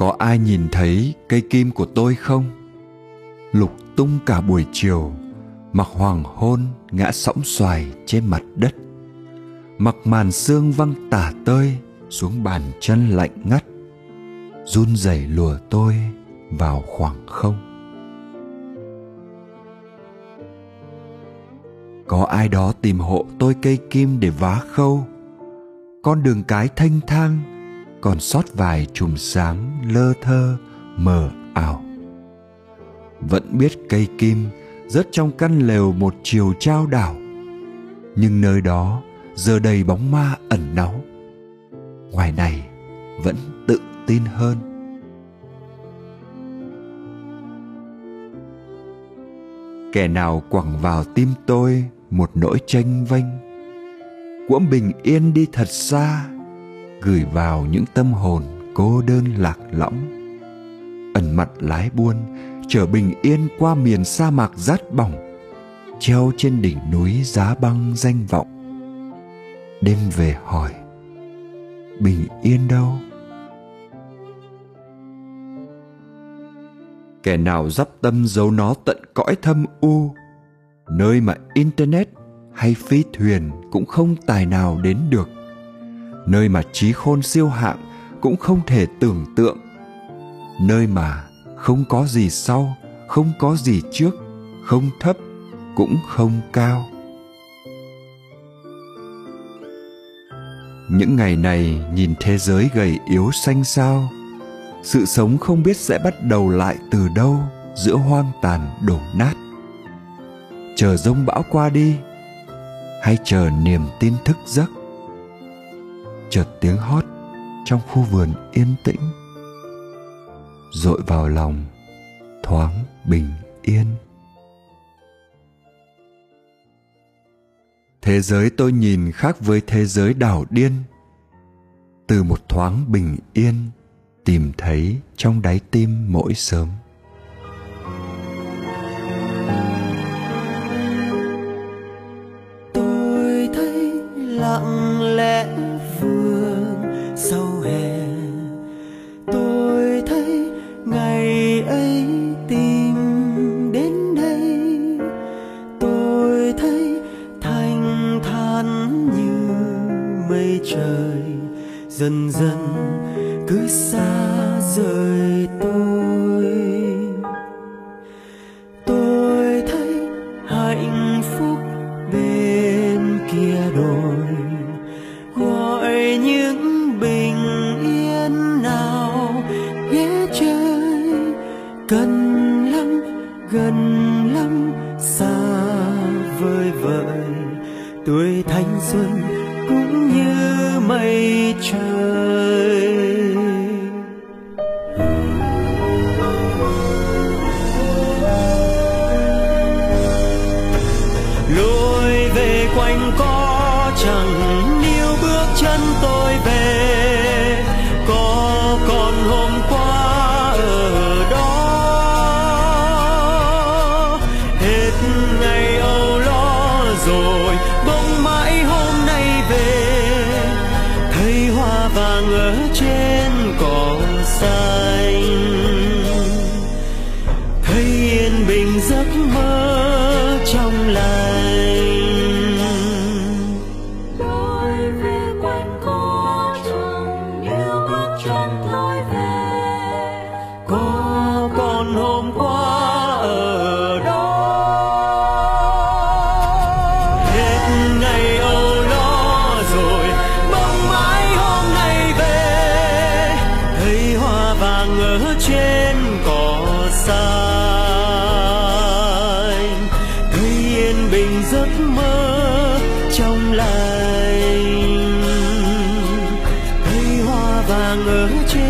Có ai nhìn thấy cây kim của tôi không? Lục tung cả buổi chiều, mặc hoàng hôn ngã sõng xoài trên mặt đất, mặc màn sương văng tả tơi xuống bàn chân lạnh ngắt, run rẩy lùa tôi vào khoảng không. Có ai đó tìm hộ tôi cây kim để vá khâu, con đường cái thênh thang còn sót vài chùm sáng lơ thơ mờ ảo. Vẫn biết cây kim rớt trong căn lều một chiều trao đảo, nhưng nơi đó giờ đầy bóng ma ẩn náu. Ngoài này vẫn tự tin hơn. Kẻ nào quẳng vào tim tôi một nỗi chênh vênh, quãng bình yên đi thật xa, gửi vào những tâm hồn cô đơn lạc lõng, ẩn mặt lái buôn chở bình yên qua miền sa mạc rát bỏng, treo trên đỉnh núi giá băng danh vọng. Đêm về hỏi bình yên đâu. Kẻ nào dắp tâm giấu nó tận cõi thâm u, nơi mà internet hay phi thuyền cũng không tài nào đến được, nơi mà trí khôn siêu hạng cũng không thể tưởng tượng, nơi mà không có gì sau, không có gì trước, không thấp cũng không cao. Những ngày này nhìn thế giới gầy yếu xanh xao, sự sống không biết sẽ bắt đầu lại từ đâu giữa hoang tàn đổ nát. Chờ giông bão qua đi, hay chờ niềm tin thức giấc? Chợt tiếng hót trong khu vườn yên tĩnh dội vào lòng, thoáng bình yên. Thế giới tôi nhìn khác với thế giới đảo điên, từ một thoáng bình yên tìm thấy trong đáy tim mỗi sớm. Tôi thấy lặng lẽ phương sâu hè, tôi thấy ngày ấy tìm đến đây, tôi thấy thanh thản như mây trời dần dần cứ xa rời tôi thấy hạnh phúc bên kia đồi gọi những bình yên nào ghé chơi, cần lắm gần lắm xa vời vợi, tuổi thanh xuân cũng như mây trời. Hãy subscribe cho kênh Ghiền Mì Gõ để không bỏ lỡ những video hấp dẫn.